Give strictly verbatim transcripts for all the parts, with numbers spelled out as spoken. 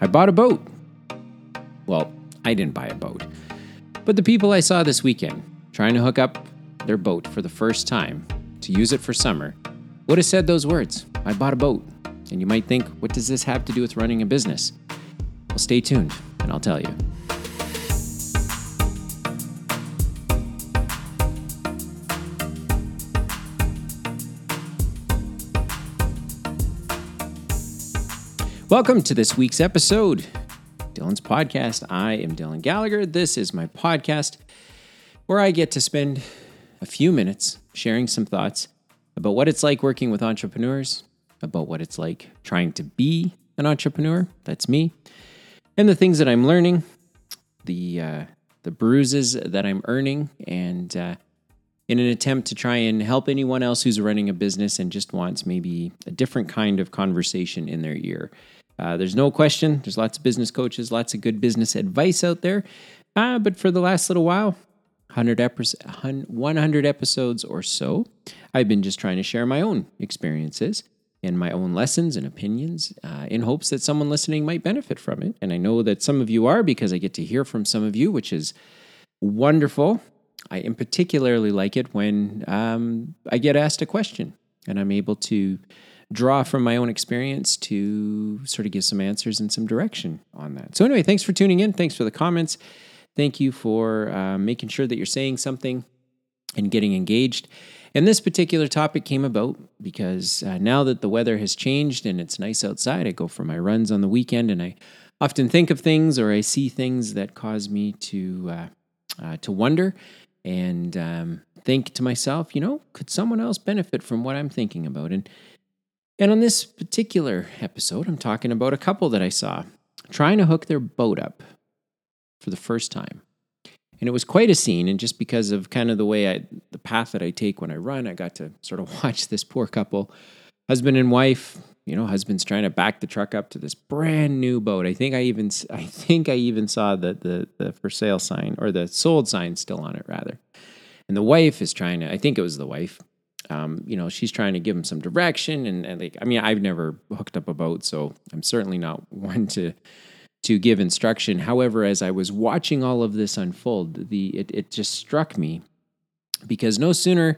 I bought a boat. Well, I didn't buy a boat. But the people I saw this weekend trying to hook up their boat for the first time to use it for summer would have said those words, I bought a boat. And you might think, what does this have to do with running a business? Well, stay tuned and I'll tell you. Welcome to this week's episode, Dylan's Podcast. I am Dylan Gallagher. This is my podcast where I get to spend a few minutes sharing some thoughts about what it's like working with entrepreneurs, about what it's like trying to be an entrepreneur, that's me, and the things that I'm learning, the uh, the bruises that I'm earning, and uh, in an attempt to try and help anyone else who's running a business and just wants maybe a different kind of conversation in their ear. Uh, there's no question. There's lots of business coaches, lots of good business advice out there. Uh, but for the last little while, one hundred episodes or so, I've been just trying to share my own experiences and my own lessons and opinions uh, in hopes that someone listening might benefit from it. And I know that some of you are because I get to hear from some of you, which is wonderful. I particularly like it when um, I get asked a question and I'm able to draw from my own experience to sort of give some answers and some direction on that. So anyway, thanks for tuning in. Thanks for the comments. Thank you for uh, making sure that you're saying something and getting engaged. And this particular topic came about because uh, now that the weather has changed and it's nice outside, I go for my runs on the weekend and I often think of things or I see things that cause me to uh, uh, to wonder and um, think to myself, you know, could someone else benefit from what I'm thinking about? And And on this particular episode, I'm talking about a couple that I saw trying to hook their boat up for the first time. And it was quite a scene, and just because of kind of the way I, the path that I take when I run, I got to sort of watch this poor couple, husband and wife, you know, husband's trying to back the truck up to this brand new boat. I think I even, I think I even saw the, the, the for sale sign, or the sold sign still on it, rather. And the wife is trying to, I think it was the wife, Um, you know, she's trying to give him some direction, and, and like, I mean, I've never hooked up a boat, so I'm certainly not one to to give instruction. However, as I was watching all of this unfold, the it, it just struck me because no sooner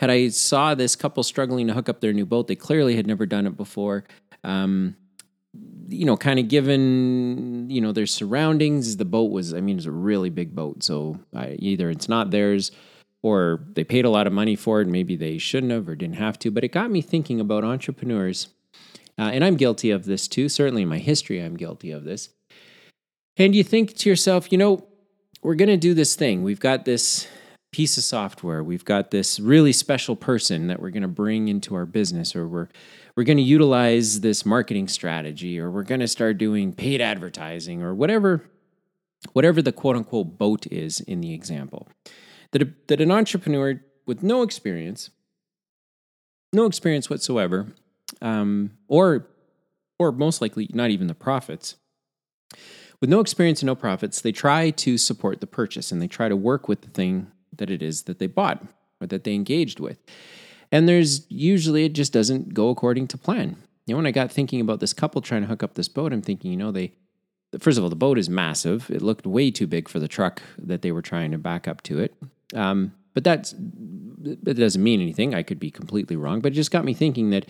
had I saw this couple struggling to hook up their new boat, they clearly had never done it before. Um, you know, kind of given, you know, their surroundings, the boat was, I mean, it's a really big boat, so I, either it's not theirs, or they paid a lot of money for it, maybe they shouldn't have or didn't have to, but it got me thinking about entrepreneurs, uh, and I'm guilty of this too, certainly in my history I'm guilty of this, and you think to yourself, you know, we're going to do this thing, we've got this piece of software, we've got this really special person that we're going to bring into our business, or we're we're going to utilize this marketing strategy, or we're going to start doing paid advertising, or whatever, whatever the quote-unquote boat is in the example. That, a, that an entrepreneur with no experience, no experience whatsoever, um, or or most likely not even the profits, with no experience and no profits, they try to support the purchase and they try to work with the thing that it is that they bought or that they engaged with. And there's usually, it just doesn't go according to plan. You know, when I got thinking about this couple trying to hook up this boat, I'm thinking, you know, they, first of all, the boat is massive. It looked way too big for the truck that they were trying to back up to it. Um, but that's, that doesn't mean anything. I could be completely wrong, but it just got me thinking that,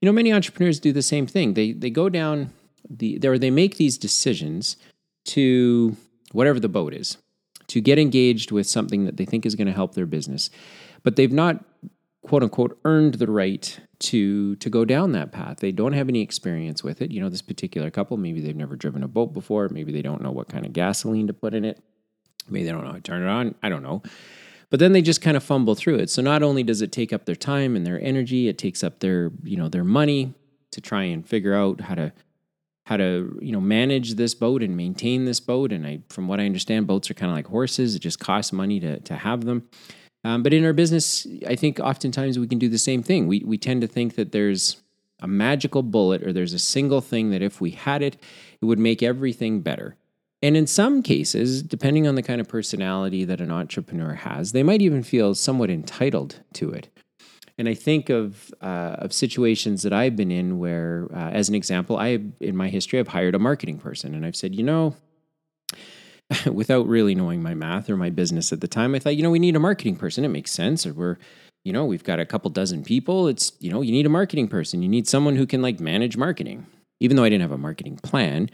you know, many entrepreneurs do the same thing. They they go down the there. They make these decisions to whatever the boat is, to get engaged with something that they think is going to help their business, but they've not, quote unquote, earned the right to to go down that path. They don't have any experience with it. You know, this particular couple, maybe they've never driven a boat before. Maybe they don't know what kind of gasoline to put in it. Maybe they don't know how to turn it on. I don't know. But then they just kind of fumble through it. So not only does it take up their time and their energy, it takes up their, you know, their money to try and figure out how to, how to, you know, manage this boat and maintain this boat. And I, from what I understand, boats are kind of like horses. It just costs money to to have them. Um, but in our business, I think oftentimes we can do the same thing. We we tend to think that there's a magical bullet or there's a single thing that if we had it, it would make everything better. And in some cases, depending on the kind of personality that an entrepreneur has, they might even feel somewhat entitled to it. And I think of uh, of situations that I've been in where, uh, as an example, I in my history, I've hired a marketing person, and I've said, you know, without really knowing my math or my business at the time, I thought, you know, we need a marketing person. It makes sense. Or we're, you know, we've got a couple dozen people. It's, you know, you need a marketing person. You need someone who can like manage marketing, even though I didn't have a marketing plan.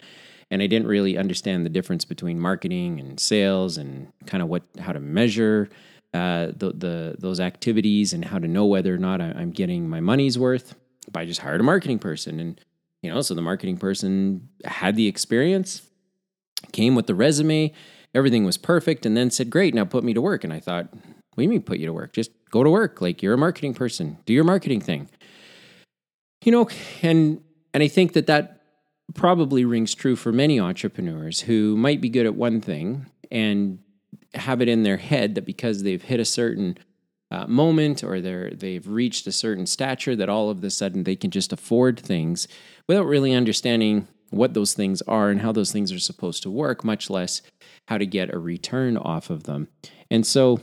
And I didn't really understand the difference between marketing and sales and kind of what, how to measure uh, the, the those activities and how to know whether or not I'm getting my money's worth. But I just hired a marketing person. And, you know, so the marketing person had the experience, came with the resume, everything was perfect, and then said, great, now put me to work. And I thought, what do you mean put you to work? Just go to work. Like, you're a marketing person. Do your marketing thing. You know, and and I think that that probably rings true for many entrepreneurs who might be good at one thing and have it in their head that because they've hit a certain uh, moment or they're, they've reached a certain stature that all of a sudden they can just afford things without really understanding what those things are and how those things are supposed to work, much less how to get a return off of them. And so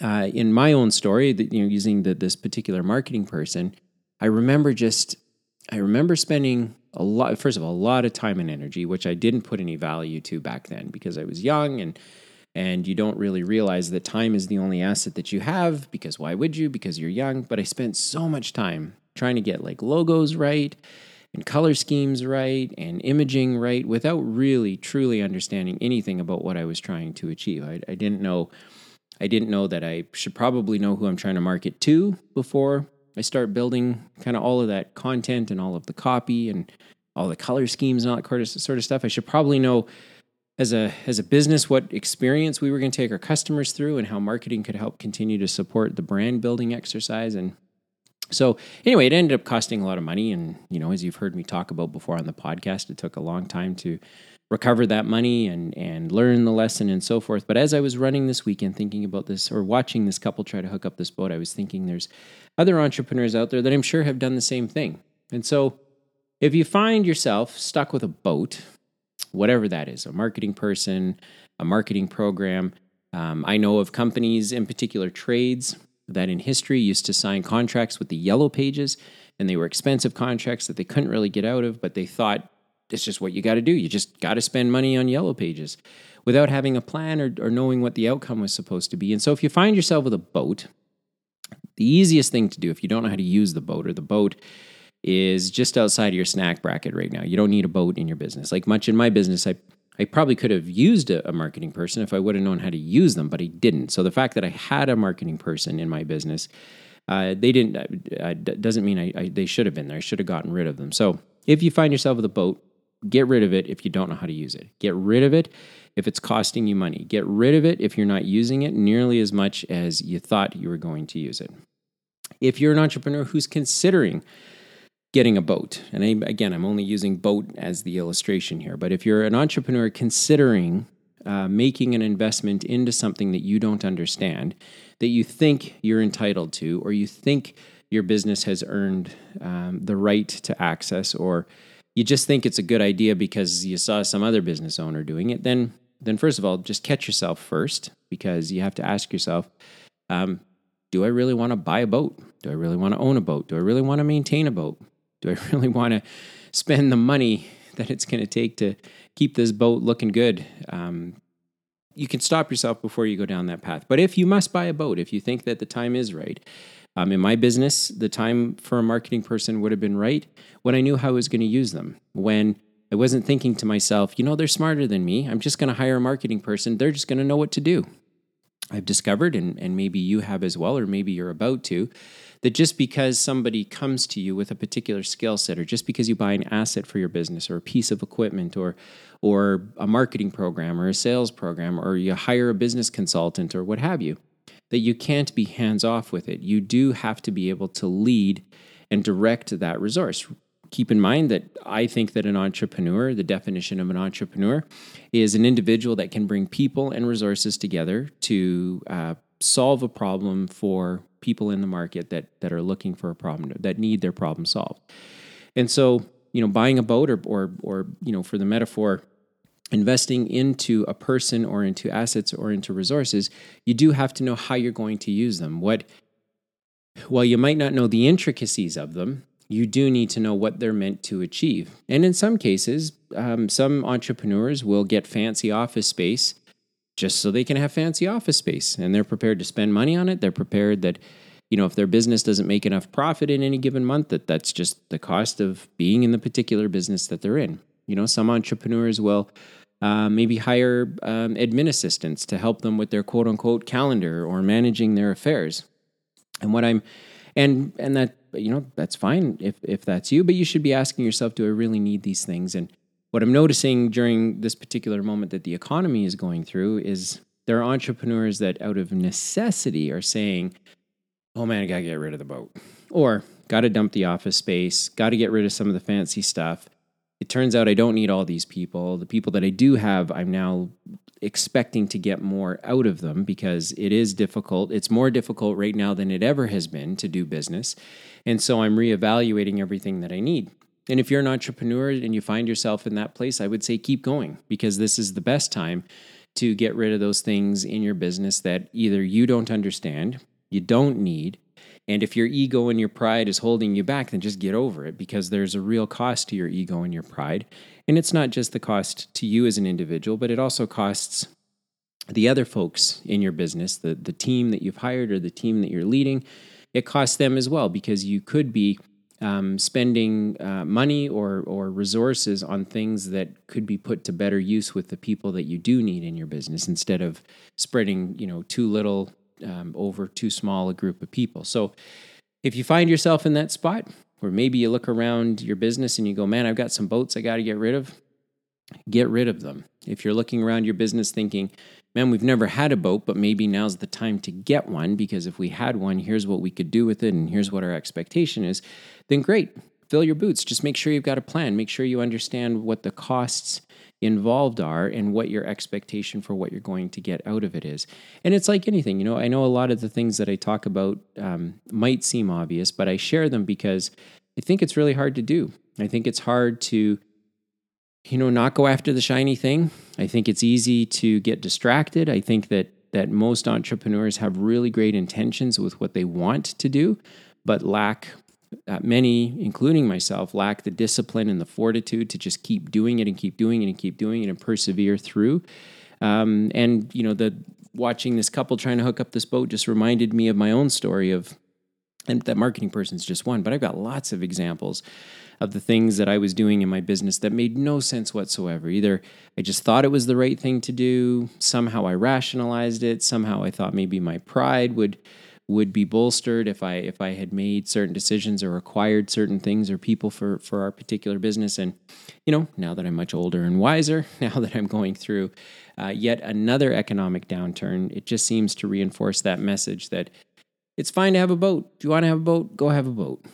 uh, in my own story, that, you know, using the, this particular marketing person, I remember just, I remember spending a lot, first of all, a lot of time and energy, which I didn't put any value to back then because I was young, and and you don't really realize that time is the only asset that you have, because why would you? Because you're young. But I spent so much time trying to get like logos right and color schemes right and imaging right without really truly understanding anything about what I was trying to achieve. I, I didn't know, I didn't know that I should probably know who I'm trying to market to before I start building kind of all of that content and all of the copy and all the color schemes and all that sort of stuff. I should probably know as a as a business what experience we were going to take our customers through and how marketing could help continue to support the brand building exercise. And so anyway, it ended up costing a lot of money. And, you know, as you've heard me talk about before on the podcast, it took a long time to recover that money and and learn the lesson and so forth. But as I was running this weekend thinking about this, or watching this couple try to hook up this boat, I was thinking there's other entrepreneurs out there that I'm sure have done the same thing. And so if you find yourself stuck with a boat, whatever that is, a marketing person, a marketing program, um, I know of companies, in particular trades, that in history used to sign contracts with the yellow pages, and they were expensive contracts that they couldn't really get out of, but they thought, it's just what you got to do. You just got to spend money on yellow pages without having a plan or, or knowing what the outcome was supposed to be. And so if you find yourself with a boat, the easiest thing to do if you don't know how to use the boat or the boat is just outside of your snack bracket right now. You don't need a boat in your business. Like much in my business, I, I probably could have used a, a marketing person if I would have known how to use them, but I didn't. So the fact that I had a marketing person in my business, uh, they didn't, uh, doesn't mean I, I they should have been there. I should have gotten rid of them. So if you find yourself with a boat, get rid of it if you don't know how to use it. Get rid of it if it's costing you money. Get rid of it if you're not using it nearly as much as you thought you were going to use it. If you're an entrepreneur who's considering getting a boat, and I, again, I'm only using boat as the illustration here, but if you're an entrepreneur considering uh, making an investment into something that you don't understand, that you think you're entitled to, or you think your business has earned um, the right to access, or you just think it's a good idea because you saw some other business owner doing it, then then first of all, just catch yourself first, because you have to ask yourself, um, do I really want to buy a boat? Do I really want to own a boat? Do I really want to maintain a boat? Do I really want to spend the money that it's going to take to keep this boat looking good? Um, you can stop yourself before you go down that path. But if you must buy a boat, if you think that the time is right, Um, in my business, the time for a marketing person would have been right when I knew how I was going to use them, when I wasn't thinking to myself, you know, they're smarter than me. I'm just going to hire a marketing person. They're just going to know what to do. I've discovered, and, and maybe you have as well, or maybe you're about to, that just because somebody comes to you with a particular skill set, or just because you buy an asset for your business or a piece of equipment or or a marketing program or a sales program, or you hire a business consultant or what have you, that you can't be hands-off with it. You do have to be able to lead and direct that resource. Keep in mind that I think that an entrepreneur, the definition of an entrepreneur, is an individual that can bring people and resources together to uh, solve a problem for people in the market that that are looking for a problem, that need their problem solved. And so, you know, buying a boat or or, or you know, for the metaphor, investing into a person or into assets or into resources, you do have to know how you're going to use them, what While you might not know the intricacies of them, you do need to know what they're meant to achieve. And in some cases, um, some entrepreneurs will get fancy office space just so they can have fancy office space. And they're prepared to spend money on it. They're prepared that, you know, if their business doesn't make enough profit in any given month, that that's just the cost of being in the particular business that they're in. You know, some entrepreneurs will uh, maybe hire um, admin assistants to help them with their quote unquote calendar or managing their affairs. And what I'm, and, and that, you know, that's fine if, if that's you, but you should be asking yourself, do I really need these things? And what I'm noticing during this particular moment that the economy is going through is there are entrepreneurs that out of necessity are saying, oh man, I got to get rid of the boat, or got to dump the office space, got to get rid of some of the fancy stuff. It turns out I don't need all these people. The people that I do have, I'm now expecting to get more out of them because it is difficult. It's more difficult right now than it ever has been to do business. And so I'm reevaluating everything that I need. And if you're an entrepreneur and you find yourself in that place, I would say keep going, because this is the best time to get rid of those things in your business that either you don't understand, you don't need, and if your ego and your pride is holding you back, then just get over it, because there's a real cost to your ego and your pride. And it's not just the cost to you as an individual, but it also costs the other folks in your business, the, the team that you've hired or the team that you're leading. It costs them as well, because you could be Um, spending uh, money or or resources on things that could be put to better use with the people that you do need in your business, instead of spreading, you know, too little um, over too small a group of people. So if you find yourself in that spot where maybe you look around your business and you go, man, I've got some boats I got to get rid of, get rid of them. If you're looking around your business thinking, man, we've never had a boat, but maybe now's the time to get one, because if we had one, here's what we could do with it and here's what our expectation is, then great, fill your boots. Just make sure you've got a plan. Make sure you understand what the costs involved are and what your expectation for what you're going to get out of it is. And it's like anything, you know, I know a lot of the things that I talk about um, might seem obvious, but I share them because I think it's really hard to do. I think it's hard to you know, not go after the shiny thing. I think it's easy to get distracted. I think that that most entrepreneurs have really great intentions with what they want to do, but lack, uh, many, including myself, lack the discipline and the fortitude to just keep doing it and keep doing it and keep doing it and persevere through. Um, and, you know, the watching this couple trying to hook up this boat just reminded me of my own story of, and that marketing person's just one, but I've got lots of examples of the things that I was doing in my business that made no sense whatsoever. Either I just thought it was the right thing to do, somehow I rationalized it, somehow I thought maybe my pride would would be bolstered if I if I had made certain decisions or acquired certain things or people for, for our particular business. And, you know, now that I'm much older and wiser, now that I'm going through uh, yet another economic downturn, it just seems to reinforce that message that it's fine to have a boat. If you want to have a boat, go have a boat.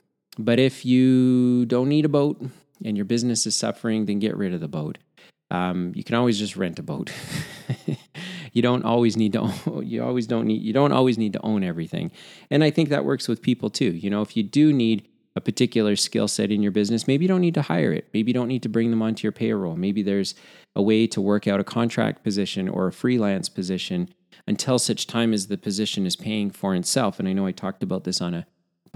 But if you don't need a boat and your business is suffering, then get rid of the boat. Um, you can always just rent a boat. You don't always need to own, you always don't need you don't always need to own everything. And I think that works with people too. You know, if you do need a particular skill set in your business, maybe you don't need to hire it. Maybe you don't need to bring them onto your payroll. Maybe there's a way to work out a contract position or a freelance position until such time as the position is paying for itself. And I know I talked about this on a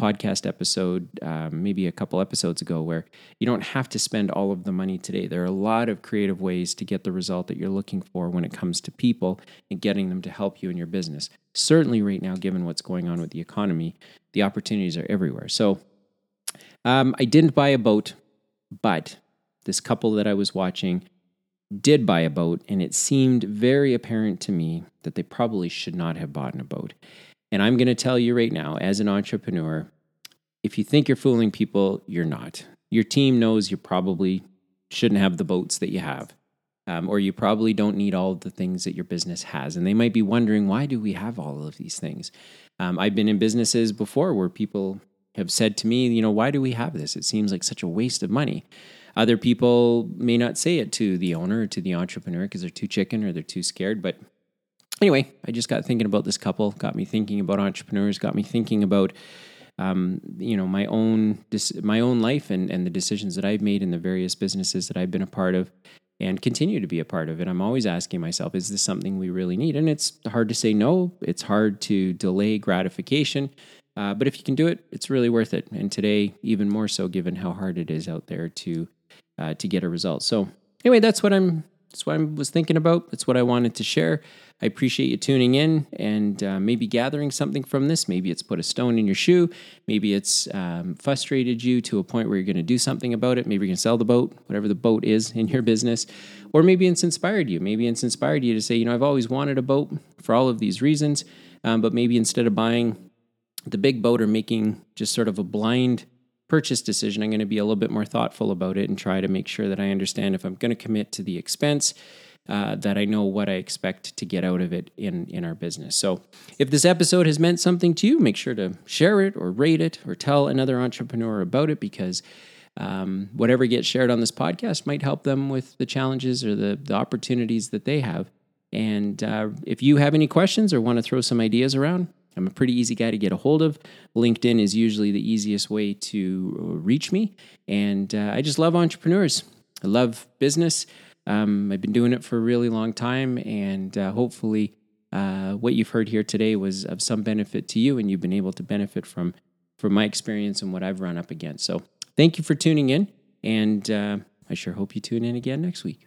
podcast episode, um, maybe a couple episodes ago, where you don't have to spend all of the money today. There are a lot of creative ways to get the result that you're looking for when it comes to people and getting them to help you in your business. Certainly right now, given what's going on with the economy, the opportunities are everywhere. So um, I didn't buy a boat, but this couple that I was watching did buy a boat, and it seemed very apparent to me that they probably should not have bought a boat. And I'm going to tell you right now, as an entrepreneur, if you think you're fooling people, you're not. Your team knows you probably shouldn't have the boats that you have, um, or you probably don't need all of the things that your business has. And they might be wondering, why do we have all of these things? Um, I've been in businesses before where people have said to me, you know, why do we have this? It seems like such a waste of money. Other people may not say it to the owner or to the entrepreneur because they're too chicken or they're too scared. But anyway, I just got thinking about this couple, got me thinking about entrepreneurs, got me thinking about, um, you know, my own my own life and, and the decisions that I've made in the various businesses that I've been a part of and continue to be a part of. And I'm always asking myself, is this something we really need? And it's hard to say no. It's hard to delay gratification. Uh, but if you can do it, it's really worth it. And today, even more so, given how hard it is out there to uh, to get a result. So anyway, that's what I'm that's what I was thinking about. That's what I wanted to share. I appreciate you tuning in and uh, maybe gathering something from this. Maybe it's put a stone in your shoe. Maybe it's um, frustrated you to a point where you're going to do something about it. Maybe you're going to sell the boat, whatever the boat is in your business. Or maybe it's inspired you. Maybe it's inspired you to say, you know, I've always wanted a boat for all of these reasons, um, but maybe instead of buying the big boat or making just sort of a blind purchase decision, I'm going to be a little bit more thoughtful about it and try to make sure that I understand if I'm going to commit to the expense, uh, that I know what I expect to get out of it in, in our business. So if this episode has meant something to you, make sure to share it or rate it or tell another entrepreneur about it, because um, whatever gets shared on this podcast might help them with the challenges or the, the opportunities that they have. And uh, if you have any questions or want to throw some ideas around, I'm a pretty easy guy to get a hold of. LinkedIn is usually the easiest way to reach me. And uh, I just love entrepreneurs. I love business. Um, I've been doing it for a really long time. And uh, hopefully uh, what you've heard here today was of some benefit to you, and you've been able to benefit from, from my experience and what I've run up against. So thank you for tuning in. And uh, I sure hope you tune in again next week.